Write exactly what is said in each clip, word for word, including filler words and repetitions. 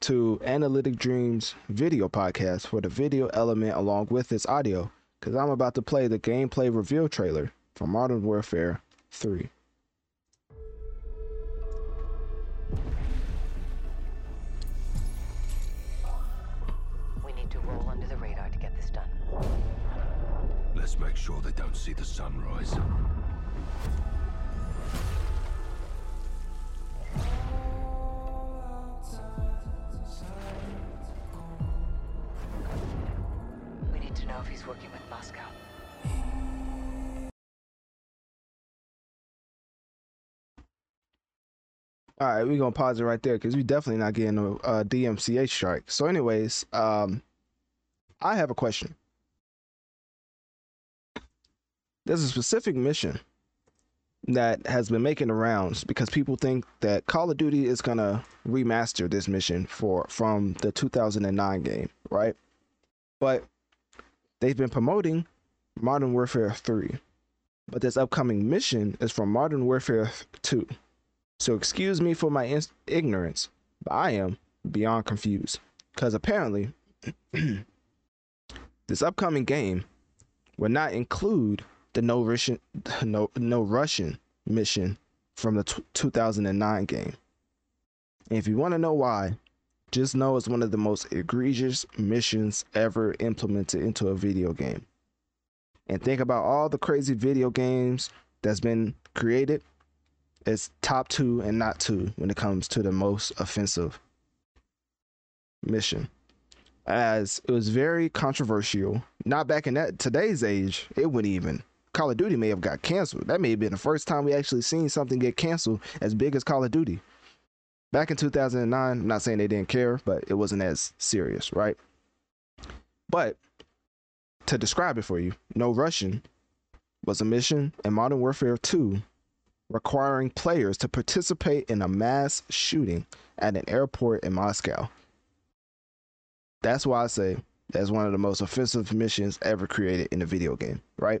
to Analytic Dreams video podcast for the video element along with its audio, because I'm about to play the gameplay reveal trailer for Modern Warfare three. We need to roll under the radar to get this done. Let's make sure they don't see the sunrise. If he's working with Moscow. All right, we're gonna pause it right there because we're definitely not getting a, a D M C A strike. So, anyways, um, I have a question. There's a specific mission that has been making the rounds because people think that Call of Duty is gonna remaster this mission for from the two thousand nine game, right? But they've been promoting Modern Warfare three, but this upcoming mission is from Modern Warfare two. So excuse me for my in- ignorance, but I am beyond confused. Because apparently, this upcoming game will not include the No Russian, no, no Russian mission from the t- two thousand nine game. And if you want to know why, just know it's one of the most egregious missions ever implemented into a video game. And think about all the crazy video games that's been created. It's top two and not two when it comes to the most offensive mission. As it was very controversial. Not back in that today's age, it wouldn't even. Call of Duty may have got canceled. That may have been the first time we actually seen something get canceled as big as Call of Duty. Back in two thousand nine, I'm not saying they didn't care, but it wasn't as serious, right? But to describe it for you, No Russian was a mission in Modern Warfare two requiring players to participate in a mass shooting at an airport in Moscow. That's why I say that's one of the most offensive missions ever created in a video game, right?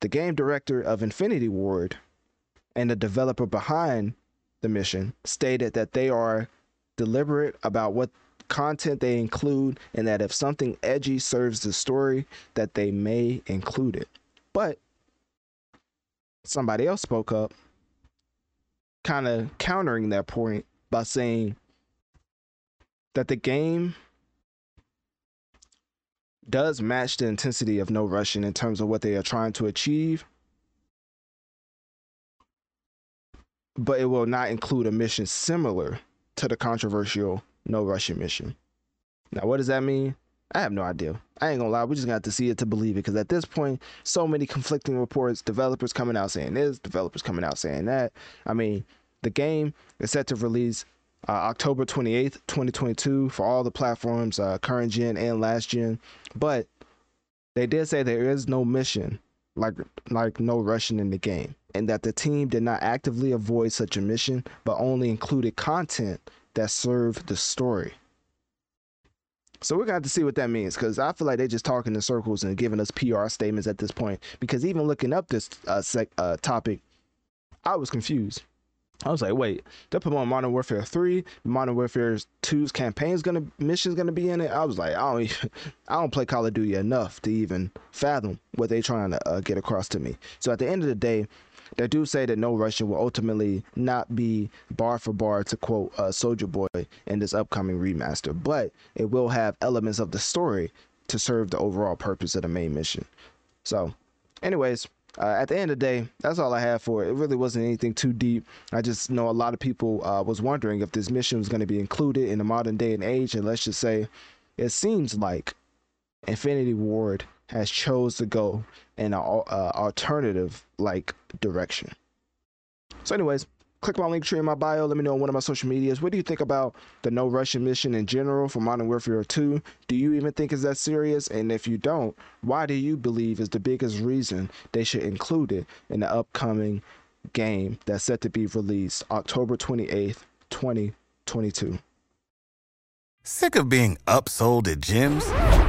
The game director of Infinity Ward and the developer behind the mission, stated that they are deliberate about what content they include and that if something edgy serves the story, that they may include it. But somebody else spoke up, kind of countering that point by saying that the game does match the intensity of No Russian in terms of what they are trying to achieve, but it will not include a mission similar to the controversial No Russian mission. Now, what does that mean? I have no idea. I ain't gonna lie, we just got to see it to believe it, because at this point, so many conflicting reports, developers coming out saying this, developers coming out saying that. I mean, the game is set to release uh, October twenty-eighth, twenty twenty-two for all the platforms, uh, current gen and last gen, but they did say there is no mission like like No Russian in the game, and that the team did not actively avoid such a mission, but only included content that served the story. So we're going to have to see what that means, because I feel like they're just talking in circles and giving us P R statements at this point, because even looking up this uh, sec- uh, topic, I was confused. I was like, wait, they're promoting Modern Warfare three, Modern Warfare two's campaign's gonna mission's gonna be in it. I was like, I don't, even, I don't play Call of Duty enough to even fathom what they're trying to uh, get across to me. So at the end of the day, they do say that No Russian will ultimately not be bar for bar, to quote uh, Soldier Boy, in this upcoming remaster, but it will have elements of the story to serve the overall purpose of the main mission. So, anyways. Uh, at the end of the day, that's all I had for it. It really wasn't anything too deep. I just know a lot of people uh, was wondering if this mission was going to be included in the modern day and age. And let's just say it seems like Infinity Ward has chose to go in an uh, alternative like direction. So anyways, click my link tree in my bio. Let me know on one of my social medias. What do you think about the No Russian mission in general for Modern Warfare two? Do you even think it's that serious? And if you don't, why do you believe is the biggest reason they should include it in the upcoming game that's set to be released October twenty-eighth, twenty twenty-two? Sick of being upsold at gyms?